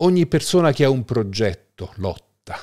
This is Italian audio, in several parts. Ogni persona che ha un progetto lotta.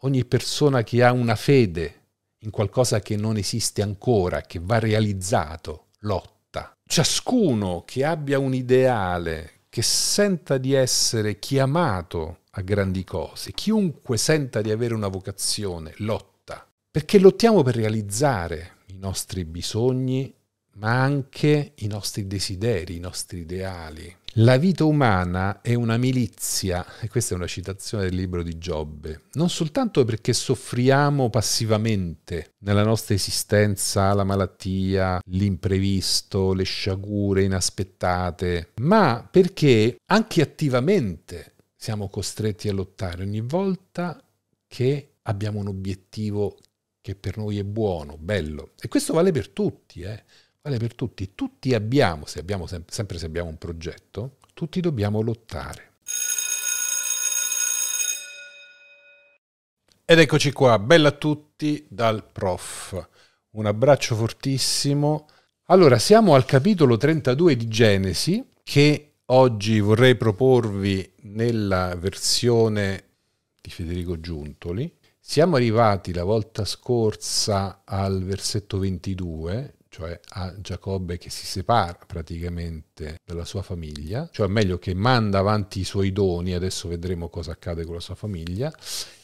Ogni persona che ha una fede in qualcosa che non esiste ancora, che va realizzato, lotta. Ciascuno che abbia un ideale, che senta di essere chiamato a grandi cose, chiunque senta di avere una vocazione, lotta. Perché lottiamo per realizzare i nostri bisogni, ma anche i nostri desideri, i nostri ideali. La vita umana è una milizia, e questa è una citazione del libro di Giobbe, non soltanto perché soffriamo passivamente nella nostra esistenza la malattia, l'imprevisto, le sciagure inaspettate, ma perché anche attivamente siamo costretti a lottare ogni volta che abbiamo un obiettivo che per noi è buono, bello. E questo vale per tutti, Vale per tutti. Tutti abbiamo, se abbiamo un progetto, tutti dobbiamo lottare. Ed eccoci qua, bella a tutti dal prof. Un abbraccio fortissimo. Allora, siamo al capitolo 32 di Genesi, che oggi vorrei proporvi nella versione di Federico Giuntoli. Siamo arrivati la volta scorsa al versetto 22, cioè a Giacobbe che si separa praticamente dalla sua famiglia, cioè meglio che manda avanti i suoi doni, adesso vedremo cosa accade con la sua famiglia,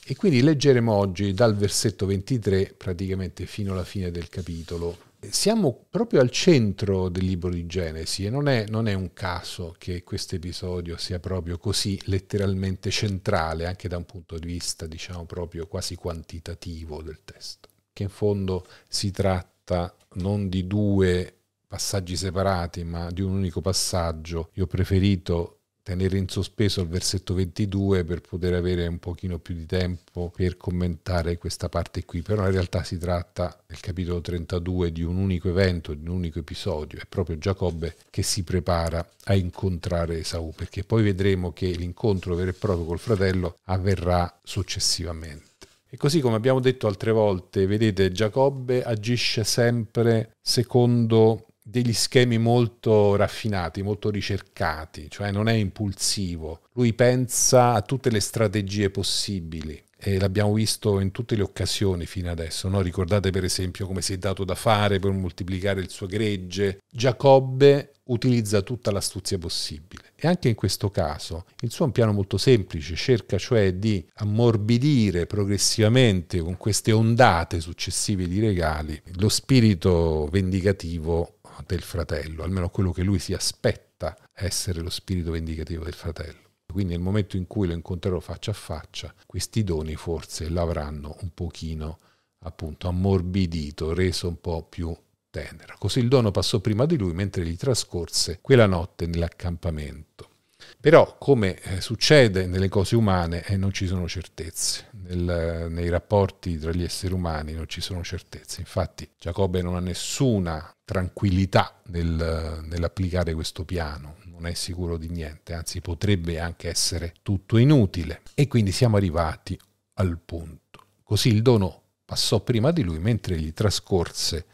e quindi leggeremo oggi dal versetto 23 praticamente fino alla fine del capitolo. Siamo proprio al centro del libro di Genesi e non è un caso che questo episodio sia proprio così letteralmente centrale, anche da un punto di vista diciamo proprio quasi quantitativo del testo, che in fondo si tratta non di due passaggi separati ma di un unico passaggio. Io ho preferito tenere in sospeso il versetto 22 per poter avere un pochino più di tempo per commentare questa parte qui, però in realtà si tratta nel capitolo 32 di un unico evento, di un unico episodio. È proprio Giacobbe che si prepara a incontrare Esaù, perché poi vedremo che l'incontro vero e proprio col fratello avverrà successivamente. E così, come abbiamo detto altre volte, vedete, Giacobbe agisce sempre secondo degli schemi molto raffinati, molto ricercati, cioè non è impulsivo. Lui pensa a tutte le strategie possibili e l'abbiamo visto in tutte le occasioni fino adesso, no? Ricordate per esempio come si è dato da fare per moltiplicare il suo gregge. Giacobbe utilizza tutta l'astuzia possibile e anche in questo caso il suo è un piano molto semplice, cerca cioè di ammorbidire progressivamente con queste ondate successive di regali lo spirito vendicativo del fratello, almeno quello che lui si aspetta essere lo spirito vendicativo del fratello. Quindi nel momento in cui lo incontrerò faccia a faccia, questi doni forse l'avranno un pochino appunto ammorbidito, reso un po' più tenero. Così il dono passò prima di lui mentre gli trascorse quella notte nell'accampamento. Però, come succede nelle cose umane, non ci sono certezze. Nei rapporti tra gli esseri umani non ci sono certezze. Infatti Giacobbe non ha nessuna tranquillità nell'applicare questo piano, non è sicuro di niente, anzi potrebbe anche essere tutto inutile. E quindi siamo arrivati al punto. Così il dono passò prima di lui mentre gli trascorse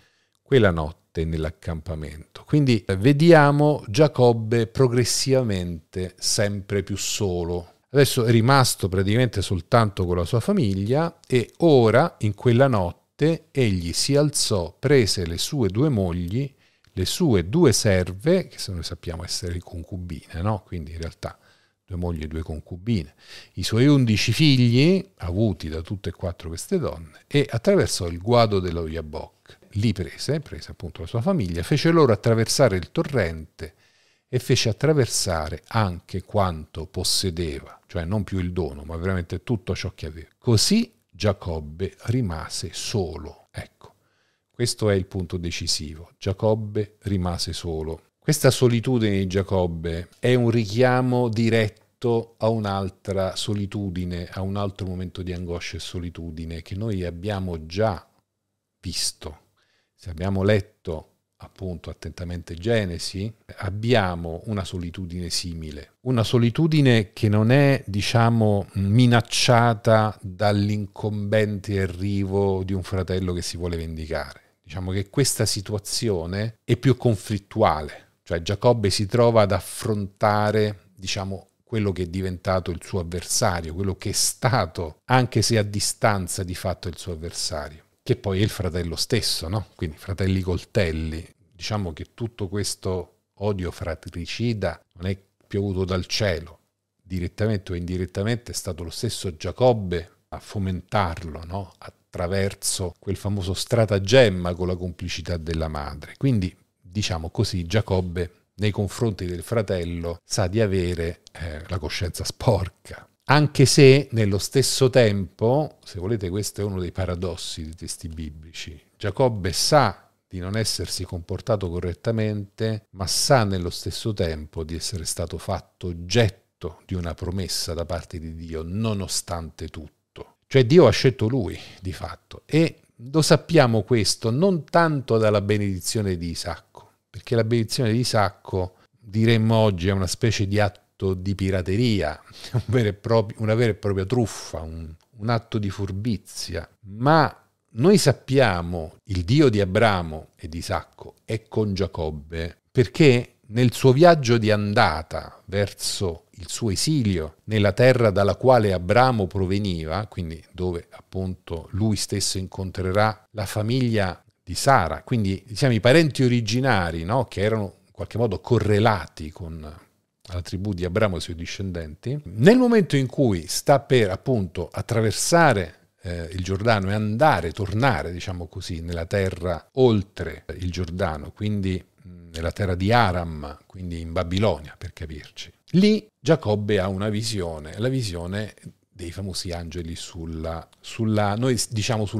quella notte nell'accampamento. Quindi vediamo Giacobbe progressivamente sempre più solo. Adesso è rimasto praticamente soltanto con la sua famiglia e ora, in quella notte, egli si alzò, prese le sue due mogli, le sue due serve, che se noi sappiamo essere concubine, no? Quindi in realtà due mogli e due concubine, i suoi 11 figli, avuti da tutte e quattro queste donne, e attraversò il guado dello Yabok. Lì prese appunto la sua famiglia, fece loro attraversare il torrente e fece attraversare anche quanto possedeva, cioè non più il dono, ma veramente tutto ciò che aveva. Così Giacobbe rimase solo. Ecco, questo è il punto decisivo. Giacobbe rimase solo. Questa solitudine di Giacobbe è un richiamo diretto rispetto a un'altra solitudine, a un altro momento di angoscia e solitudine che noi abbiamo già visto. Se abbiamo letto appunto attentamente Genesi, abbiamo una solitudine simile, una solitudine che non è, diciamo, minacciata dall'incombente arrivo di un fratello che si vuole vendicare. Diciamo che questa situazione è più conflittuale, cioè Giacobbe si trova ad affrontare, diciamo, quello che è diventato il suo avversario, quello che è stato, anche se a distanza di fatto il suo avversario, che poi è il fratello stesso, no? Quindi fratelli coltelli. Diciamo che tutto questo odio fratricida non è piovuto dal cielo, direttamente o indirettamente è stato lo stesso Giacobbe a fomentarlo, no? Attraverso quel famoso stratagemma con la complicità della madre. Quindi, diciamo così, Giacobbe nei confronti del fratello sa di avere la coscienza sporca. Anche se nello stesso tempo, se volete questo è uno dei paradossi dei testi biblici, Giacobbe sa di non essersi comportato correttamente, ma sa nello stesso tempo di essere stato fatto oggetto di una promessa da parte di Dio nonostante tutto. Cioè Dio ha scelto lui, di fatto, e lo sappiamo questo non tanto dalla benedizione di Isacco, perché la benedizione di Isacco, diremmo oggi, è una specie di atto di pirateria, una vera e propria truffa, un atto di furbizia, ma noi sappiamo il Dio di Abramo e di Isacco è con Giacobbe perché nel suo viaggio di andata verso il suo esilio nella terra dalla quale Abramo proveniva, quindi dove appunto lui stesso incontrerà la famiglia di Sara, quindi diciamo i parenti originari, no? Che erano in qualche modo correlati con alla tribù di Abramo e i suoi discendenti, nel momento in cui sta per appunto attraversare il Giordano e tornare, diciamo così, nella terra oltre il Giordano, quindi nella terra di Aram, quindi in Babilonia per capirci, lì Giacobbe ha una visione, la visione dei famosi angeli sulla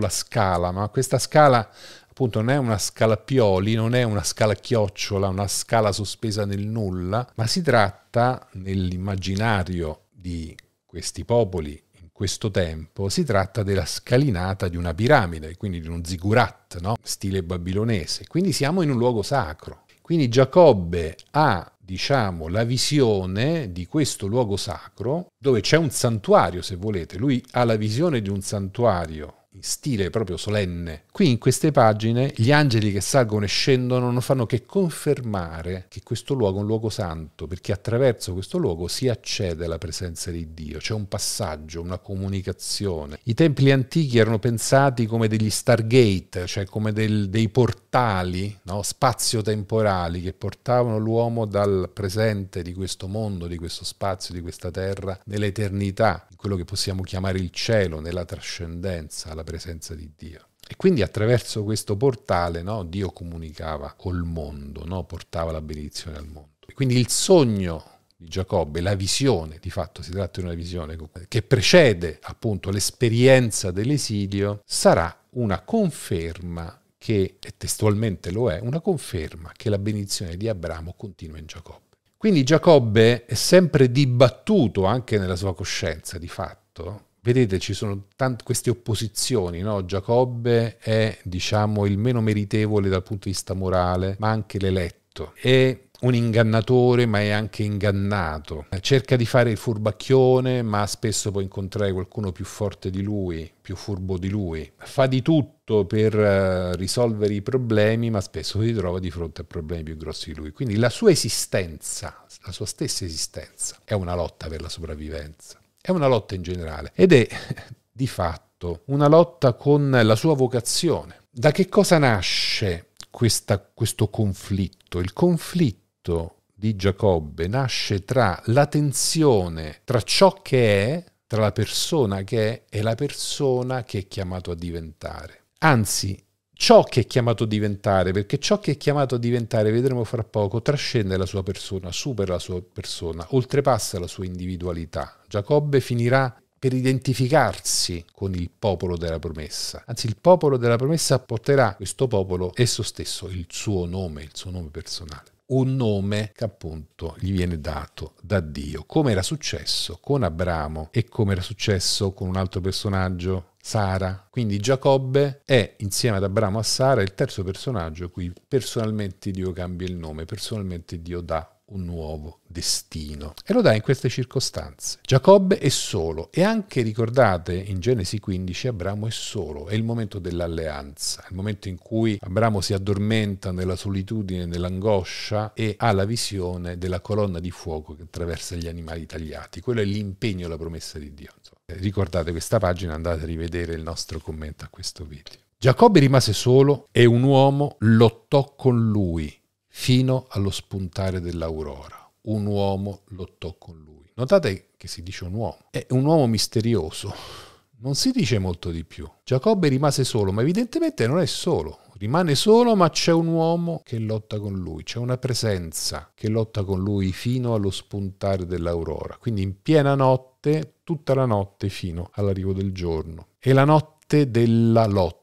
scala, ma questa scala appunto non è una scala a pioli, non è una scala a chiocciola, una scala sospesa nel nulla, ma si tratta, nell'immaginario di questi popoli in questo tempo, si tratta della scalinata di una piramide, quindi di uno zigurat, no? Stile babilonese. Quindi siamo in un luogo sacro. Quindi Giacobbe ha, diciamo, la visione di questo luogo sacro dove c'è un santuario, se volete. Lui ha la visione di un santuario in stile proprio solenne. Qui in queste pagine gli angeli che salgono e scendono non fanno che confermare che questo luogo è un luogo santo, perché attraverso questo luogo si accede alla presenza di Dio, c'è un passaggio, una comunicazione. I templi antichi erano pensati come degli stargate, cioè come dei portali, no? Spazio-temporali che portavano l'uomo dal presente di questo mondo, di questo spazio, di questa terra, nell'eternità, in quello che possiamo chiamare il cielo, nella trascendenza, alla presenza di Dio. E quindi attraverso questo portale, no, Dio comunicava col mondo, no, portava la benedizione al mondo. E quindi il sogno di Giacobbe, la visione, di fatto si tratta di una visione che precede appunto l'esperienza dell'esilio, sarà una conferma che, e testualmente lo è, una conferma che la benedizione di Abramo continua in Giacobbe. Quindi Giacobbe è sempre dibattuto anche nella sua coscienza, di fatto. Vedete, ci sono queste opposizioni, no? Giacobbe è, diciamo, il meno meritevole dal punto di vista morale, ma anche l'eletto. È un ingannatore, ma è anche ingannato. Cerca di fare il furbacchione, ma spesso può incontrare qualcuno più forte di lui, più furbo di lui. Fa di tutto per risolvere i problemi, ma spesso si trova di fronte a problemi più grossi di lui. Quindi la sua esistenza, la sua stessa esistenza, è una lotta per la sopravvivenza. È una lotta in generale ed è di fatto una lotta con la sua vocazione. Da che cosa nasce questo conflitto? Il conflitto di Giacobbe nasce tra la tensione tra ciò che è, tra la persona che è e la persona che è chiamato a diventare. Anzi, ciò che è chiamato a diventare, perché ciò che è chiamato a diventare, vedremo fra poco, trascende la sua persona, supera la sua persona, oltrepassa la sua individualità. Giacobbe finirà per identificarsi con il popolo della promessa. Anzi, il popolo della promessa porterà questo popolo, esso stesso, il suo nome personale. un nome che appunto gli viene dato da Dio, come era successo con Abramo e come era successo con un altro personaggio, Sara. Quindi Giacobbe è, insieme ad Abramo e a Sara, il terzo personaggio a cui personalmente Dio cambia il nome, personalmente Dio dà un nuovo destino, e lo dà in queste circostanze. Giacobbe è solo, e anche ricordate in Genesi 15 Abramo è solo, è il momento dell'alleanza, il momento in cui Abramo si addormenta nella solitudine, nell'angoscia, e ha la visione della colonna di fuoco che attraversa gli animali tagliati. Quello è l'impegno e la promessa di Dio. Ricordate questa pagina, andate a rivedere il nostro commento a questo video. Giacobbe rimase solo e un uomo lottò con lui fino allo spuntare dell'aurora. Un uomo lottò con lui. Notate che si dice un uomo. È un uomo misterioso. Non si dice molto di più. Giacobbe rimase solo, ma evidentemente non è solo. Rimane solo, ma c'è un uomo che lotta con lui. C'è una presenza che lotta con lui fino allo spuntare dell'aurora. Quindi in piena notte, tutta la notte fino all'arrivo del giorno. È la notte della lotta.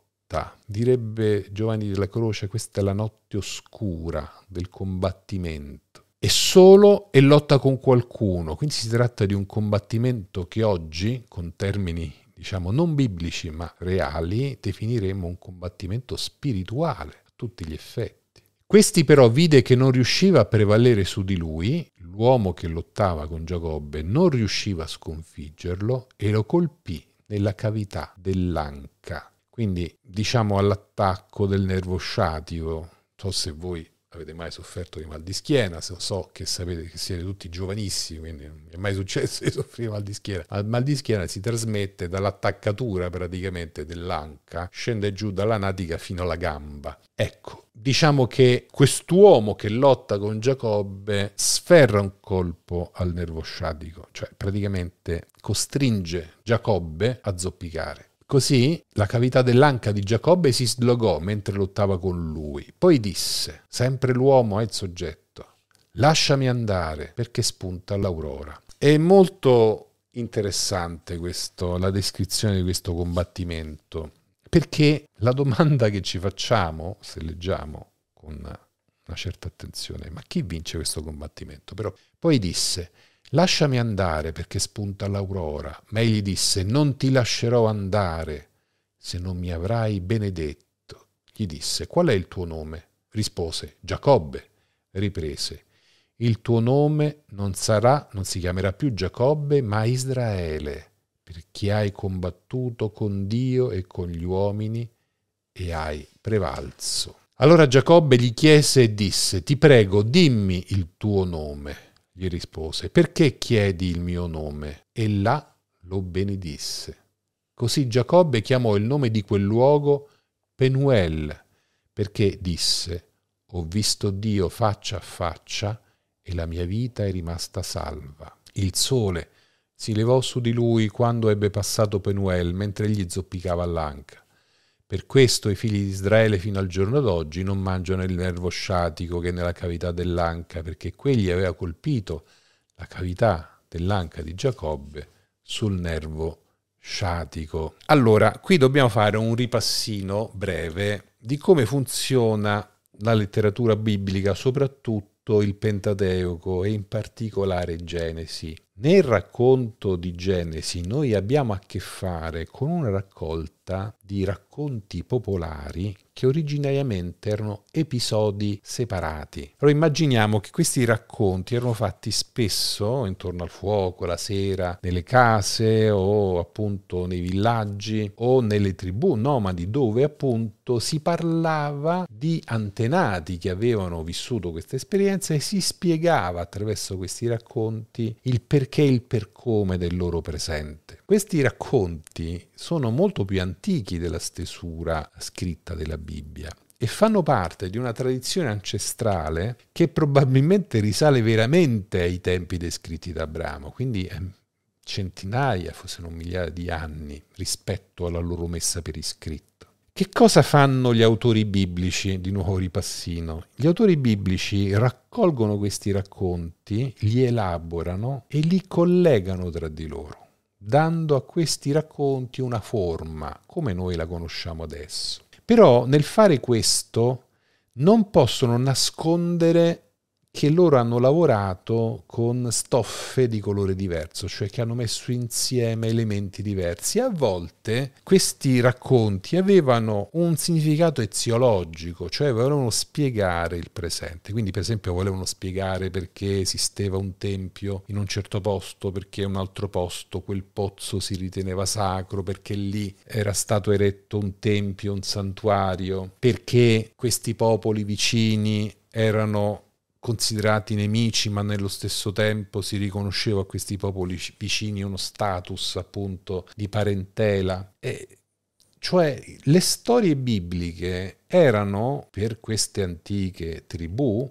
Direbbe Giovanni della Croce, questa è la notte oscura del combattimento. È solo e lotta con qualcuno, quindi si tratta di un combattimento che oggi, con termini diciamo non biblici ma reali, definiremmo un combattimento spirituale a tutti gli effetti. Questi però vide che non riusciva a prevalere su di lui, l'uomo che lottava con Giacobbe non riusciva a sconfiggerlo e lo colpì nella cavità dell'anca. Quindi diciamo all'attacco del nervo sciatico. Non so se voi avete mai sofferto di mal di schiena, so che sapete che siete tutti giovanissimi, quindi non è mai successo di soffrire mal di schiena. Il mal di schiena si trasmette dall'attaccatura praticamente dell'anca, scende giù dalla natica fino alla gamba. Ecco, diciamo che quest'uomo che lotta con Giacobbe sferra un colpo al nervo sciatico, cioè praticamente costringe Giacobbe a zoppicare. Così la cavità dell'anca di Giacobbe si slogò mentre lottava con lui. Poi disse, sempre l'uomo è il soggetto, lasciami andare perché spunta l'aurora. È molto interessante la descrizione di questo combattimento, perché la domanda che ci facciamo, se leggiamo con una certa attenzione, ma chi vince questo combattimento? Però poi disse, lasciami andare perché spunta l'aurora, ma egli disse, non ti lascerò andare se non mi avrai benedetto. Gli disse, qual è il tuo nome? Rispose, Giacobbe. Riprese, il tuo nome non si chiamerà più Giacobbe, ma Israele, perché hai combattuto con Dio e con gli uomini e hai prevalso. Allora Giacobbe gli chiese e disse, ti prego, dimmi il tuo nome. Gli rispose, perché chiedi il mio nome? E là lo benedisse. Così Giacobbe chiamò il nome di quel luogo Penuel, perché disse, ho visto Dio faccia a faccia e la mia vita è rimasta salva. Il sole si levò su di lui quando ebbe passato Penuel, mentre egli zoppicava all'anca. Per questo i figli di Israele fino al giorno d'oggi non mangiano il nervo sciatico che è nella cavità dell'anca, perché quegli aveva colpito la cavità dell'anca di Giacobbe sul nervo sciatico. Allora, qui dobbiamo fare un ripassino breve di come funziona la letteratura biblica, soprattutto il Pentateuco e in particolare Genesi. Nel racconto di Genesi noi abbiamo a che fare con una raccolta di racconti popolari che originariamente erano episodi separati. Allora immaginiamo che questi racconti erano fatti spesso intorno al fuoco, la sera, nelle case o appunto nei villaggi o nelle tribù nomadi, dove appunto si parlava di antenati che avevano vissuto questa esperienza e si spiegava attraverso questi racconti il perché e il per come del loro presente. Questi racconti sono molto più antichi della stesura scritta della Bibbia e fanno parte di una tradizione ancestrale che probabilmente risale veramente ai tempi descritti da Abramo, quindi centinaia, forse non migliaia di anni rispetto alla loro messa per iscritto. Che cosa fanno gli autori biblici? Di nuovo ripassino. Gli autori biblici raccolgono questi racconti, li elaborano e li collegano tra di loro, dando a questi racconti una forma, come noi la conosciamo adesso. Però nel fare questo non possono nascondere che loro hanno lavorato con stoffe di colore diverso, cioè che hanno messo insieme elementi diversi. A volte questi racconti avevano un significato eziologico, cioè volevano spiegare il presente. Quindi, per esempio, volevano spiegare perché esisteva un tempio in un certo posto, perché in un altro posto quel pozzo si riteneva sacro, perché lì era stato eretto un tempio, un santuario, perché questi popoli vicini erano considerati nemici, ma nello stesso tempo si riconosceva a questi popoli vicini uno status, appunto, di parentela. E cioè le storie bibliche erano, per queste antiche tribù,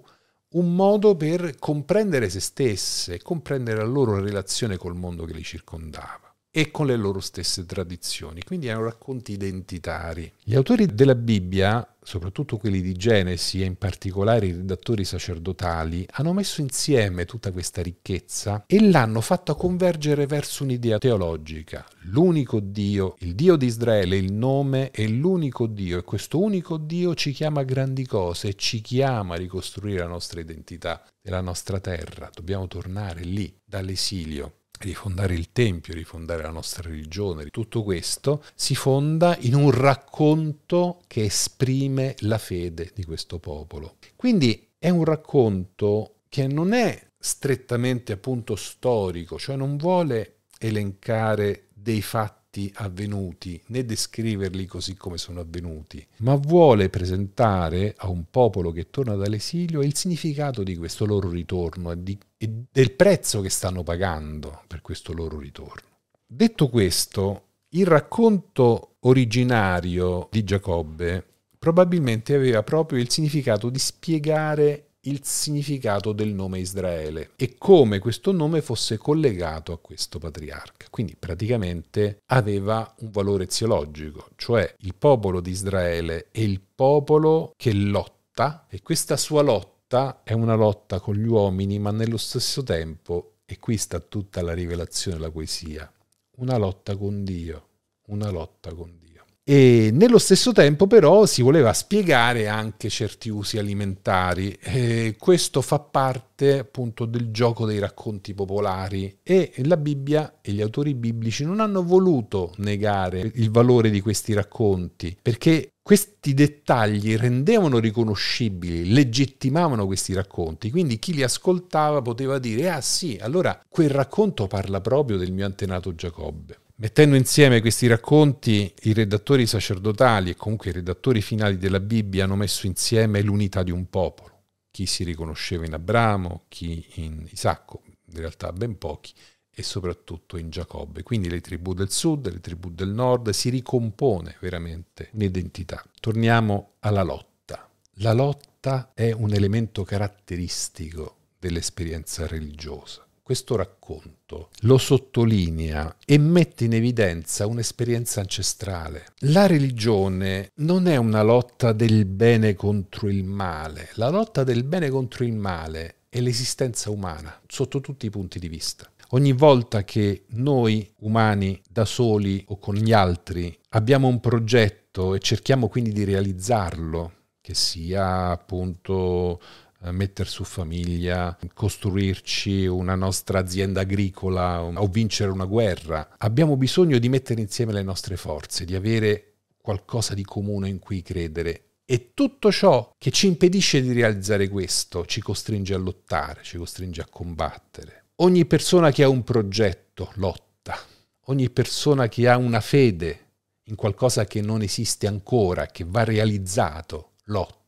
un modo per comprendere se stesse, comprendere la loro relazione col mondo che li circondava e con le loro stesse tradizioni, quindi erano racconti identitari. Gli autori della Bibbia, soprattutto quelli di Genesi e in particolare i redattori sacerdotali, hanno messo insieme tutta questa ricchezza e l'hanno fatta convergere verso un'idea teologica. L'unico Dio, il Dio di Israele, il nome è l'unico Dio, e questo unico Dio ci chiama a grandi cose e ci chiama a ricostruire la nostra identità e la nostra terra. Dobbiamo tornare lì dall'esilio, rifondare il Tempio, rifondare la nostra religione. Tutto questo si fonda in un racconto che esprime la fede di questo popolo. Quindi è un racconto che non è strettamente, appunto, storico, cioè non vuole elencare dei fatti avvenuti né descriverli così come sono avvenuti, ma vuole presentare a un popolo che torna dall'esilio il significato di questo loro ritorno e del prezzo che stanno pagando per questo loro ritorno. Detto questo, il racconto originario di Giacobbe probabilmente aveva proprio il significato di spiegare il significato del nome Israele e come questo nome fosse collegato a questo patriarca. Quindi praticamente aveva un valore eziologico, cioè il popolo di Israele è il popolo che lotta, e questa sua lotta è una lotta con gli uomini, ma nello stesso tempo, e qui sta tutta la rivelazione, la poesia, una lotta con Dio, una lotta con Dio. E nello stesso tempo però si voleva spiegare anche certi usi alimentari, e questo fa parte, appunto, del gioco dei racconti popolari, e la Bibbia e gli autori biblici non hanno voluto negare il valore di questi racconti, perché questi dettagli rendevano riconoscibili, legittimavano questi racconti, quindi chi li ascoltava poteva dire: ah sì, allora quel racconto parla proprio del mio antenato Giacobbe. Mettendo insieme questi racconti, i redattori sacerdotali e comunque i redattori finali della Bibbia hanno messo insieme l'unità di un popolo. Chi si riconosceva in Abramo, chi in Isacco, in realtà ben pochi, e soprattutto in Giacobbe. Quindi le tribù del sud, le tribù del nord, si ricompone veramente un'identità. Torniamo alla lotta. La lotta è un elemento caratteristico dell'esperienza religiosa. Questo racconto lo sottolinea e mette in evidenza un'esperienza ancestrale. La religione non è una lotta del bene contro il male. La lotta del bene contro il male è l'esistenza umana, sotto tutti i punti di vista. Ogni volta che noi umani, da soli o con gli altri, abbiamo un progetto e cerchiamo quindi di realizzarlo, che sia, appunto, mettere su famiglia, costruirci una nostra azienda agricola o vincere una guerra, abbiamo bisogno di mettere insieme le nostre forze, di avere qualcosa di comune in cui credere, e tutto ciò che ci impedisce di realizzare questo ci costringe a lottare, ci costringe a combattere. Ogni persona che ha un progetto lotta, ogni persona che ha una fede in qualcosa che non esiste ancora, che va realizzato, lotta.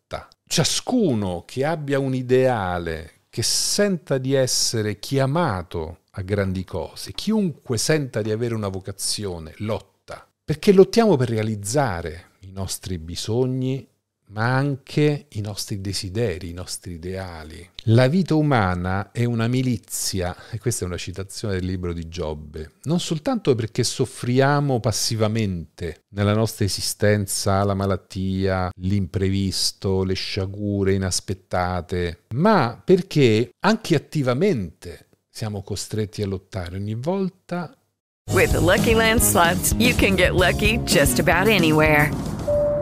Ciascuno che abbia un ideale, che senta di essere chiamato a grandi cose, chiunque senta di avere una vocazione, lotta. Perché lottiamo per realizzare i nostri bisogni, ma anche i nostri desideri, i nostri ideali. La vita umana è una milizia, e questa è una citazione del libro di Giobbe, non soltanto perché soffriamo passivamente nella nostra esistenza la malattia, l'imprevisto, le sciagure inaspettate, ma perché anche attivamente siamo costretti a lottare ogni volta. With Lucky Land Slots, you can get lucky just about anywhere.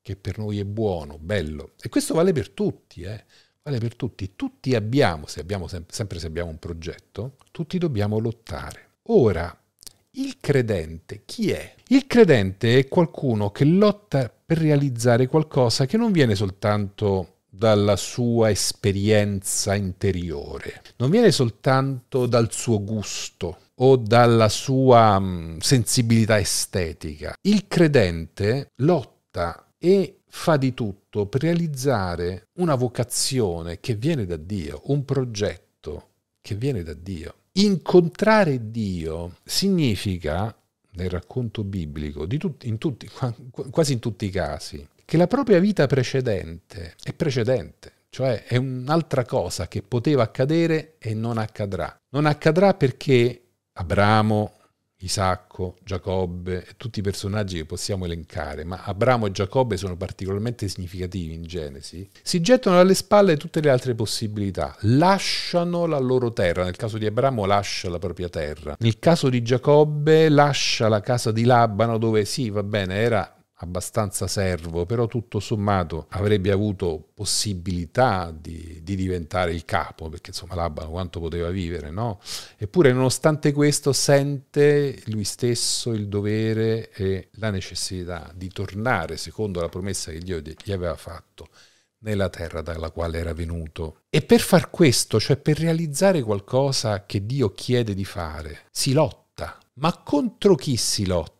che per noi è buono, bello. E questo vale per tutti, Vale per tutti. Tutti abbiamo, sempre se abbiamo un progetto, tutti dobbiamo lottare. Ora, il credente chi è? Il credente è qualcuno che lotta per realizzare qualcosa che non viene soltanto dalla sua esperienza interiore, non viene soltanto dal suo gusto o dalla sua sensibilità estetica. Il credente lotta e fa di tutto per realizzare una vocazione che viene da Dio, un progetto che viene da Dio. Incontrare Dio significa, nel racconto biblico, quasi in tutti i casi, che la propria vita precedente è precedente, cioè è un'altra cosa che poteva accadere e non accadrà. Non accadrà perché Abramo, Isacco, Giacobbe, tutti i personaggi che possiamo elencare, ma Abramo e Giacobbe sono particolarmente significativi in Genesi, si gettano alle spalle tutte le altre possibilità, lasciano la loro terra. Nel caso di Abramo lascia la propria terra, nel caso di Giacobbe lascia la casa di Labano, dove sì, va bene, era abbastanza servo, però tutto sommato avrebbe avuto possibilità di diventare il capo, perché insomma Labano quanto poteva vivere, no? Eppure nonostante questo sente lui stesso il dovere e la necessità di tornare secondo la promessa che Dio gli aveva fatto nella terra dalla quale era venuto. E per far questo, cioè per realizzare qualcosa che Dio chiede di fare, si lotta. Ma contro chi si lotta?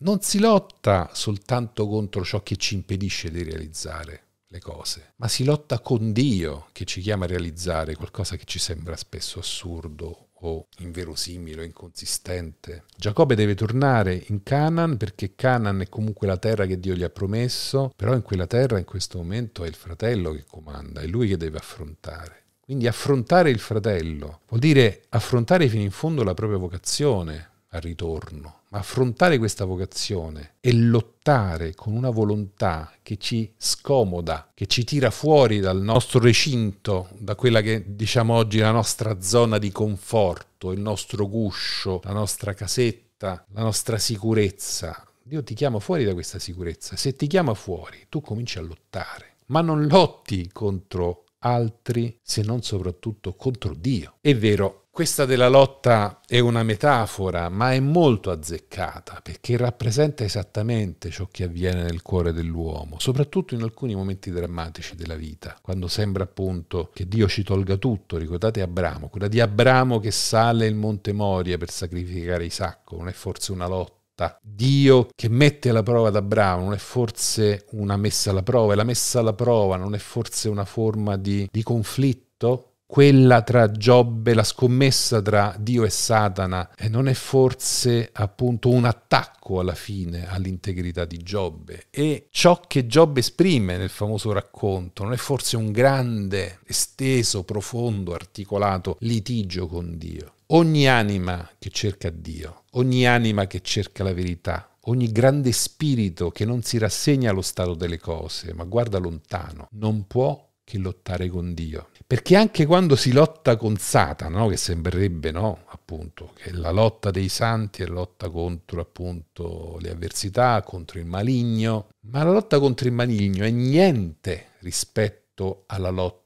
Non si lotta soltanto contro ciò che ci impedisce di realizzare le cose, ma si lotta con Dio che ci chiama a realizzare qualcosa che ci sembra spesso assurdo o inverosimile o inconsistente. Giacobbe deve tornare in Canaan, perché Canaan è comunque la terra che Dio gli ha promesso, però in quella terra in questo momento è il fratello che comanda, è lui che deve affrontare. Quindi affrontare il fratello vuol dire affrontare fino in fondo la propria vocazione al ritorno. Ma affrontare questa vocazione e lottare con una volontà che ci scomoda, che ci tira fuori dal nostro recinto, da quella che diciamo oggi è la nostra zona di conforto, il nostro guscio, la nostra casetta, la nostra sicurezza. Dio ti chiama fuori da questa sicurezza. Se ti chiama fuori, tu cominci a lottare. Ma non lotti contro altri, se non soprattutto contro Dio. È vero, questa della lotta è una metafora, ma è molto azzeccata, perché rappresenta esattamente ciò che avviene nel cuore dell'uomo, soprattutto in alcuni momenti drammatici della vita, quando sembra appunto che Dio ci tolga tutto. Ricordate Abramo, quella di Abramo che sale il monte Moria per sacrificare Isacco, non è forse una lotta? Dio che mette alla prova ad Abramo, non è forse una messa alla prova? E la messa alla prova non è forse una forma di conflitto? Quella tra Giobbe, la scommessa tra Dio e Satana, e non è forse appunto un attacco alla fine all'integrità di Giobbe? E ciò che Giobbe esprime nel famoso racconto non è forse un grande, esteso, profondo, articolato litigio con Dio? Ogni anima che cerca Dio, ogni anima che cerca la verità, ogni grande spirito che non si rassegna allo stato delle cose, ma guarda lontano, non può che lottare con Dio. Perché anche quando si lotta con Satana, no? Che sembrerebbe, no? Appunto, che la lotta dei santi è la lotta contro appunto le avversità, contro il maligno, ma la lotta contro il maligno è niente rispetto alla lotta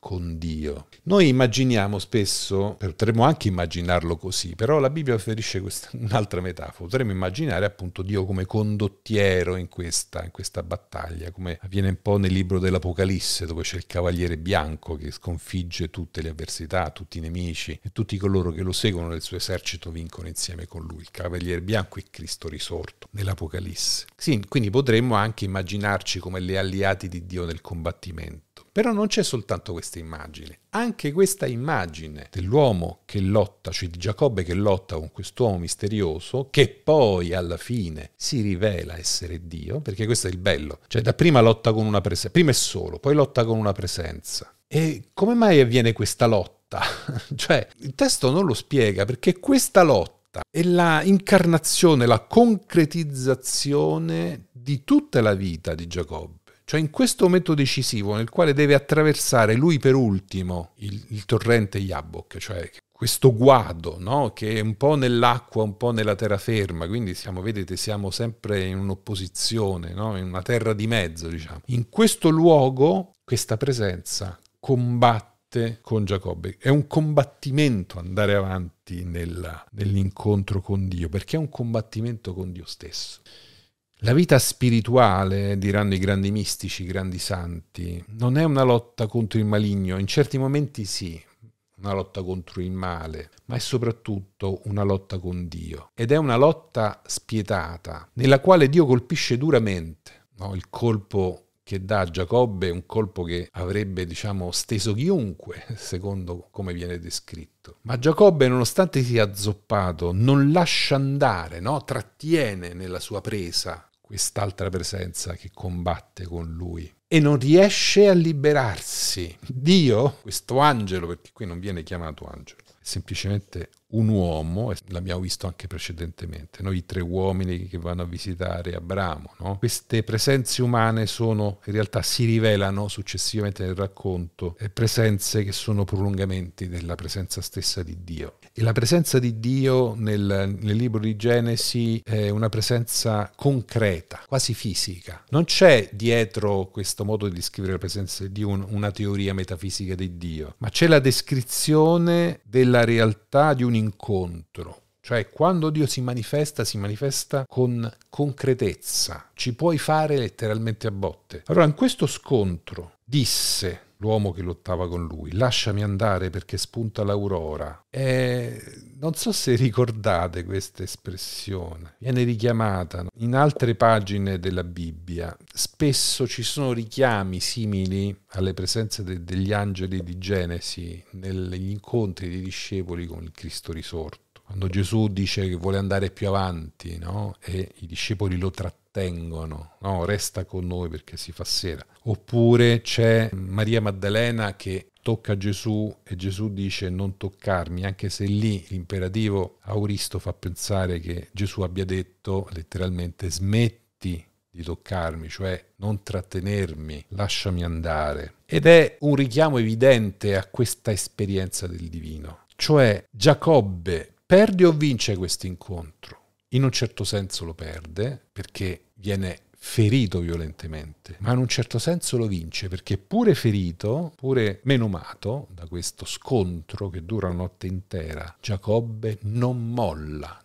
con Dio. Noi immaginiamo spesso, potremmo anche immaginarlo così, però la Bibbia riferisce un'altra metafora. Potremmo immaginare appunto Dio come condottiero in questa battaglia, come avviene un po' nel libro dell'Apocalisse, dove c'è il cavaliere bianco che sconfigge tutte le avversità, tutti i nemici e tutti coloro che lo seguono nel suo esercito vincono insieme con lui. Il cavaliere bianco è Cristo risorto nell'Apocalisse. Sì, quindi potremmo anche immaginarci come gli alleati di Dio nel combattimento. Però non c'è soltanto questa immagine, anche questa immagine dell'uomo che lotta, cioè di Giacobbe che lotta con quest'uomo misterioso, che poi alla fine si rivela essere Dio, perché questo è il bello, cioè da prima lotta con una presenza, prima è solo, poi lotta con una presenza. E come mai avviene questa lotta? Cioè il testo non lo spiega, perché questa lotta è la incarnazione, la concretizzazione di tutta la vita di Giacobbe. Cioè in questo momento decisivo nel quale deve attraversare lui per ultimo il torrente Yabok, cioè questo guado, no? Che è un po' nell'acqua, un po' nella terraferma, quindi siamo sempre in un'opposizione, no? In una terra di mezzo, diciamo. In questo luogo questa presenza combatte con Giacobbe. È un combattimento andare avanti nell'incontro con Dio, perché è un combattimento con Dio stesso. La vita spirituale, diranno i grandi mistici, i grandi santi, non è una lotta contro il maligno, in certi momenti sì, una lotta contro il male, ma è soprattutto una lotta con Dio. Ed è una lotta spietata, nella quale Dio colpisce duramente, no? Il colpo che dà a Giacobbe è un colpo che avrebbe, steso chiunque, secondo come viene descritto. Ma Giacobbe, nonostante sia azzoppato, non lascia andare, no? Trattiene nella sua presa quest'altra presenza che combatte con lui e non riesce a liberarsi. Dio, questo angelo, perché qui non viene chiamato angelo, è semplicemente un uomo, l'abbiamo visto anche precedentemente, noi tre uomini che vanno a visitare Abramo, no? Queste presenze umane sono, in realtà si rivelano successivamente nel racconto, presenze che sono prolungamenti della presenza stessa di Dio. E la presenza di Dio nel libro di Genesi è una presenza concreta, quasi fisica. Non c'è dietro questo modo di descrivere la presenza di Dio una teoria metafisica di Dio, ma c'è la descrizione della realtà di un incontro, cioè quando Dio si manifesta con concretezza, ci puoi fare letteralmente a botte. Allora in questo scontro disse l'uomo che lottava con lui: lasciami andare perché spunta l'aurora. Non so se ricordate questa espressione, viene richiamata in altre pagine della Bibbia, spesso ci sono richiami simili alle presenze degli angeli di Genesi negli incontri dei discepoli con il Cristo risorto. Quando Gesù dice che vuole andare più avanti, no? E i discepoli lo trattengono, no? Resta con noi perché si fa sera. Oppure c'è Maria Maddalena che tocca Gesù e Gesù dice non toccarmi, anche se lì l'imperativo auristo fa pensare che Gesù abbia detto letteralmente smetti di toccarmi, cioè non trattenermi, lasciami andare. Ed è un richiamo evidente a questa esperienza del divino. Cioè Giacobbe perde o vince questo incontro? In un certo senso lo perde, perché viene ferito violentemente, ma in un certo senso lo vince, perché pure ferito, pure menomato da questo scontro che dura una notte intera, Giacobbe non molla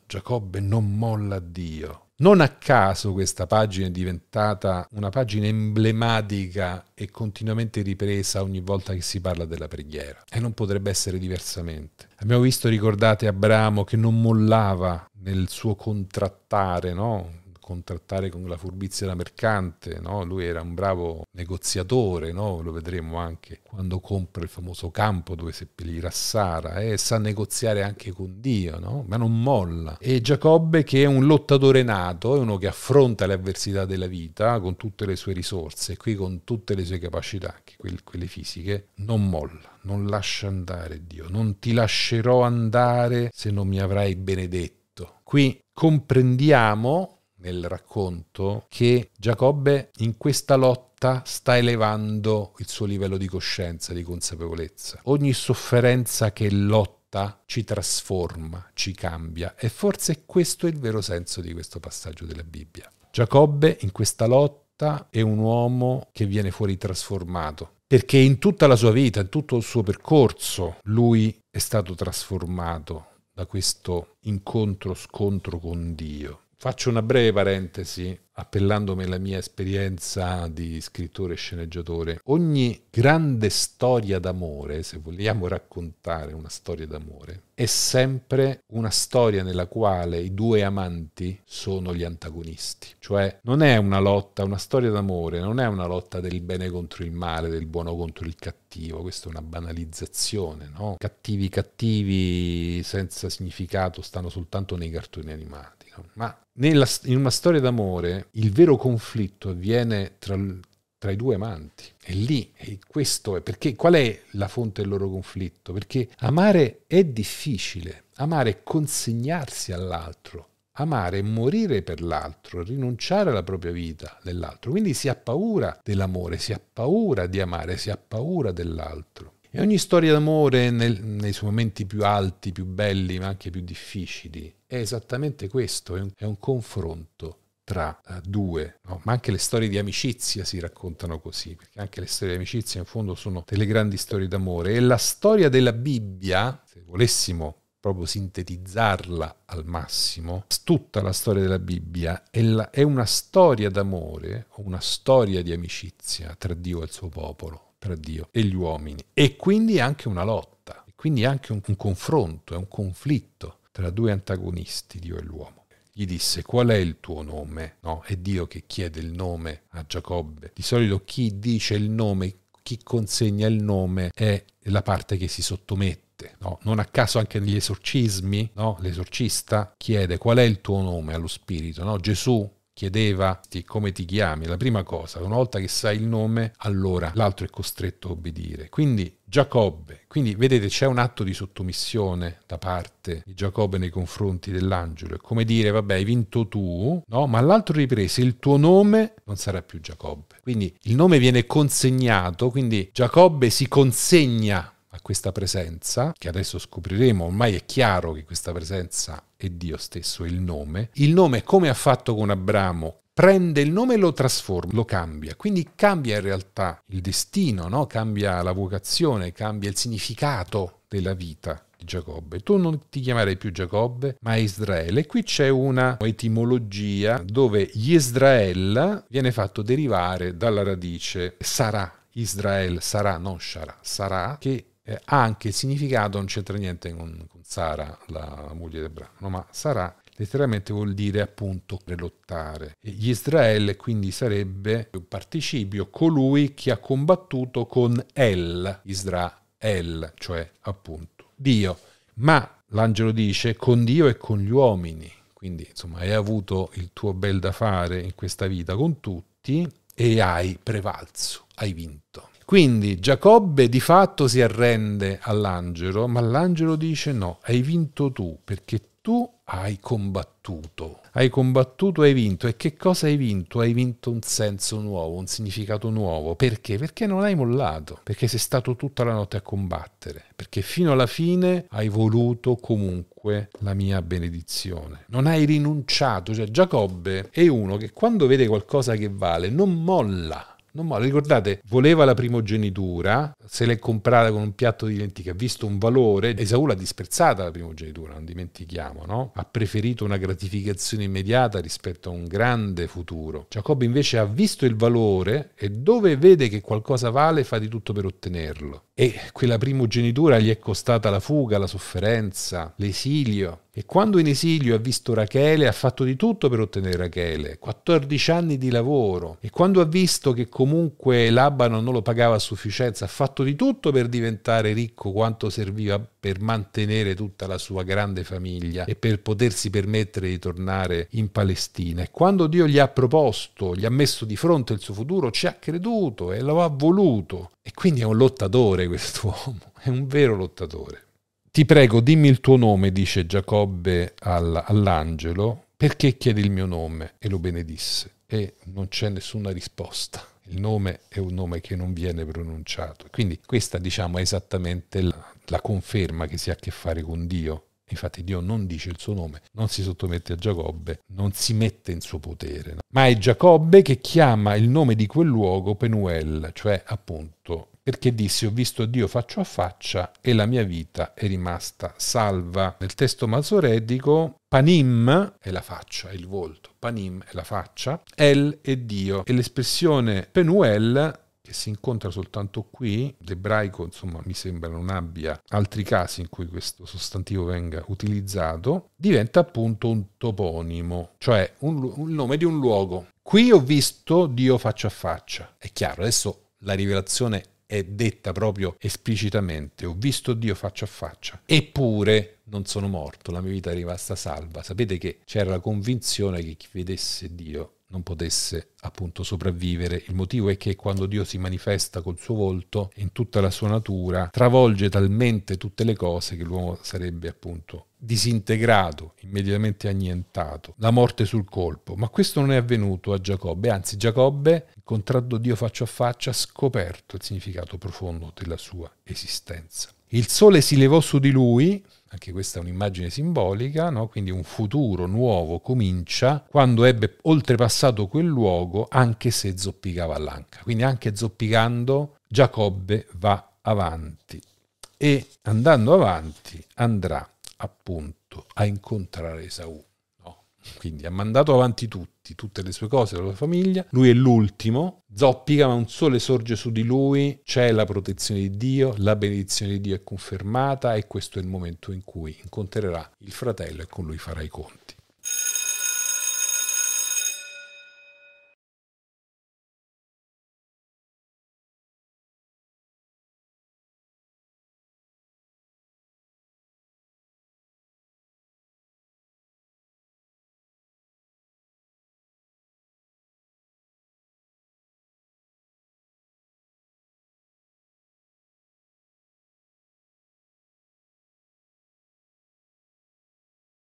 Dio. Non a caso questa pagina è diventata una pagina emblematica e continuamente ripresa ogni volta che si parla della preghiera. E non potrebbe essere diversamente. Abbiamo visto, ricordate, Abramo che non mollava nel suo contrattare, no? Contrattare con la furbizia da mercante, no? Lui era un bravo negoziatore, no? Lo vedremo anche quando compra il famoso campo dove seppellirà Sara, e sa negoziare anche con Dio, no? Ma non molla. E Giacobbe, che è un lottatore nato, è uno che affronta le avversità della vita con tutte le sue risorse, e qui con tutte le sue capacità, anche quelle fisiche, non molla, non lascia andare Dio, non ti lascerò andare se non mi avrai benedetto. Qui comprendiamo nel racconto che Giacobbe in questa lotta sta elevando il suo livello di coscienza, di consapevolezza. Ogni sofferenza che lotta ci trasforma, ci cambia, e forse questo è il vero senso di questo passaggio della Bibbia. Giacobbe in questa lotta è un uomo che viene fuori trasformato perché in tutta la sua vita, in tutto il suo percorso, lui è stato trasformato da questo incontro-scontro con Dio. Faccio una breve parentesi, appellandomi alla mia esperienza di scrittore e sceneggiatore. Ogni grande storia d'amore, se vogliamo raccontare una storia d'amore, è sempre una storia nella quale i due amanti sono gli antagonisti. Cioè non è una lotta, una storia d'amore non è una lotta del bene contro il male, del buono contro il cattivo. Questa è una banalizzazione, no? Cattivi senza significato stanno soltanto nei cartoni animati. Ma in una storia d'amore il vero conflitto avviene tra i due amanti. È lì, e questo è perché qual è la fonte del loro conflitto? Perché amare è difficile, amare è consegnarsi all'altro, amare è morire per l'altro, rinunciare alla propria vita dell'altro. Quindi si ha paura dell'amore, si ha paura di amare, si ha paura dell'altro. E ogni storia d'amore, nei suoi momenti più alti, più belli, ma anche più difficili, è esattamente questo, è un confronto tra due, no? Ma anche le storie di amicizia si raccontano così, perché anche le storie di amicizia in fondo sono delle grandi storie d'amore. E la storia della Bibbia, se volessimo proprio sintetizzarla al massimo, tutta la storia della Bibbia è una storia d'amore, una storia di amicizia tra Dio e il suo popolo, tra Dio e gli uomini, e quindi anche una lotta, e quindi anche un confronto, è un conflitto tra due antagonisti, Dio e l'uomo. Gli disse: qual è il tuo nome? No, è Dio che chiede il nome a Giacobbe. Di solito chi dice il nome, chi consegna il nome è la parte che si sottomette. No, non a caso anche negli esorcismi, no? L'esorcista chiede: qual è il tuo nome allo spirito? No? Gesù chiedeva come ti chiami, la prima cosa. Una volta che sai il nome, allora l'altro è costretto a obbedire. Quindi Giacobbe, quindi vedete c'è un atto di sottomissione da parte di Giacobbe nei confronti dell'angelo, è come dire: vabbè, hai vinto tu, no? Ma l'altro riprese: il tuo nome non sarà più Giacobbe. Quindi il nome viene consegnato, quindi Giacobbe si consegna a questa presenza, che adesso scopriremo, ormai è chiaro che questa presenza è Dio stesso, è il nome. Il nome, come ha fatto con Abramo, prende il nome e lo trasforma, lo cambia. Quindi cambia in realtà il destino, no? Cambia la vocazione, cambia il significato della vita di Giacobbe. Tu non ti chiamerai più Giacobbe, ma Israele. Qui c'è una etimologia dove Israel viene fatto derivare dalla radice Sara. Israel, Sara, non Sara, Sara, che ha anche il significato, non c'entra niente con Sara, la moglie di Abramo, no, ma Sara letteralmente vuol dire appunto lottare. E Israel quindi sarebbe un participio, colui che ha combattuto con El, Israel, cioè appunto Dio. Ma l'angelo dice: con Dio e con gli uomini. Quindi insomma hai avuto il tuo bel da fare in questa vita con tutti e hai prevalso, hai vinto. Quindi Giacobbe di fatto si arrende all'angelo, ma l'angelo dice: no, hai vinto tu, perché tu hai combattuto, hai vinto. E che cosa hai vinto? Hai vinto un senso nuovo, un significato nuovo. Perché? Perché non hai mollato, perché sei stato tutta la notte a combattere, perché fino alla fine hai voluto comunque la mia benedizione, non hai rinunciato. Cioè Giacobbe è uno che quando vede qualcosa che vale non molla. Ricordate, voleva la primogenitura, se l'è comprata con un piatto di lenticchie, ha visto un valore. Esaù l'ha disprezzata la primogenitura, non dimentichiamo, no? Ha preferito una gratificazione immediata rispetto a un grande futuro. Giacobbe invece ha visto il valore, e dove vede che qualcosa vale fa di tutto per ottenerlo. E quella primogenitura gli è costata la fuga, la sofferenza, l'esilio. E quando in esilio ha visto Rachele, ha fatto di tutto per ottenere Rachele, 14 anni di lavoro. E quando ha visto che comunque Labano non lo pagava a sufficienza, ha fatto di tutto per diventare ricco quanto serviva per mantenere tutta la sua grande famiglia e per potersi permettere di tornare in Palestina. E quando Dio gli ha proposto, gli ha messo di fronte il suo futuro, ci ha creduto e lo ha voluto. E quindi è un lottatore quest'uomo, è un vero lottatore. Ti prego, dimmi il tuo nome, dice Giacobbe all'angelo, perché chiedi il mio nome? E lo benedisse. E non c'è nessuna risposta. Il nome è un nome che non viene pronunciato. Quindi questa, diciamo, è esattamente la conferma che si ha a che fare con Dio. Infatti Dio non dice il suo nome, non si sottomette a Giacobbe, non si mette in suo potere. Ma è Giacobbe che chiama il nome di quel luogo Penuel, cioè appunto perché dissi: ho visto Dio faccia a faccia e la mia vita è rimasta salva. Nel testo masoretico panim è la faccia, è il volto, panim è la faccia, El è Dio, e l'espressione Penuel, che si incontra soltanto qui, l'ebraico insomma mi sembra non abbia altri casi in cui questo sostantivo venga utilizzato, diventa appunto un toponimo, cioè un nome di un luogo. Qui ho visto Dio faccia a faccia. È chiaro, adesso la rivelazione è detta proprio esplicitamente: ho visto Dio faccia a faccia, eppure non sono morto, la mia vita è rimasta salva. Sapete che c'era la convinzione che chi vedesse Dio non potesse appunto sopravvivere. Il motivo è che quando Dio si manifesta col suo volto in tutta la sua natura, travolge talmente tutte le cose che l'uomo sarebbe appunto disintegrato, immediatamente annientato, la morte sul colpo. Ma questo non è avvenuto a Giacobbe, anzi Giacobbe, incontrando Dio faccia a faccia, ha scoperto il significato profondo della sua esistenza. Il sole si levò su di lui, anche questa è un'immagine simbolica, no? Quindi un futuro nuovo comincia quando ebbe oltrepassato quel luogo, anche se zoppicava l'anca. Quindi anche zoppicando Giacobbe va avanti, e andando avanti andrà appunto a incontrare Esaù, no? Quindi ha mandato avanti tutte le sue cose, la sua famiglia, lui è l'ultimo, zoppica, ma un sole sorge su di lui, c'è la protezione di Dio, la benedizione di Dio è confermata, e questo è il momento in cui incontrerà il fratello e con lui farà i conti.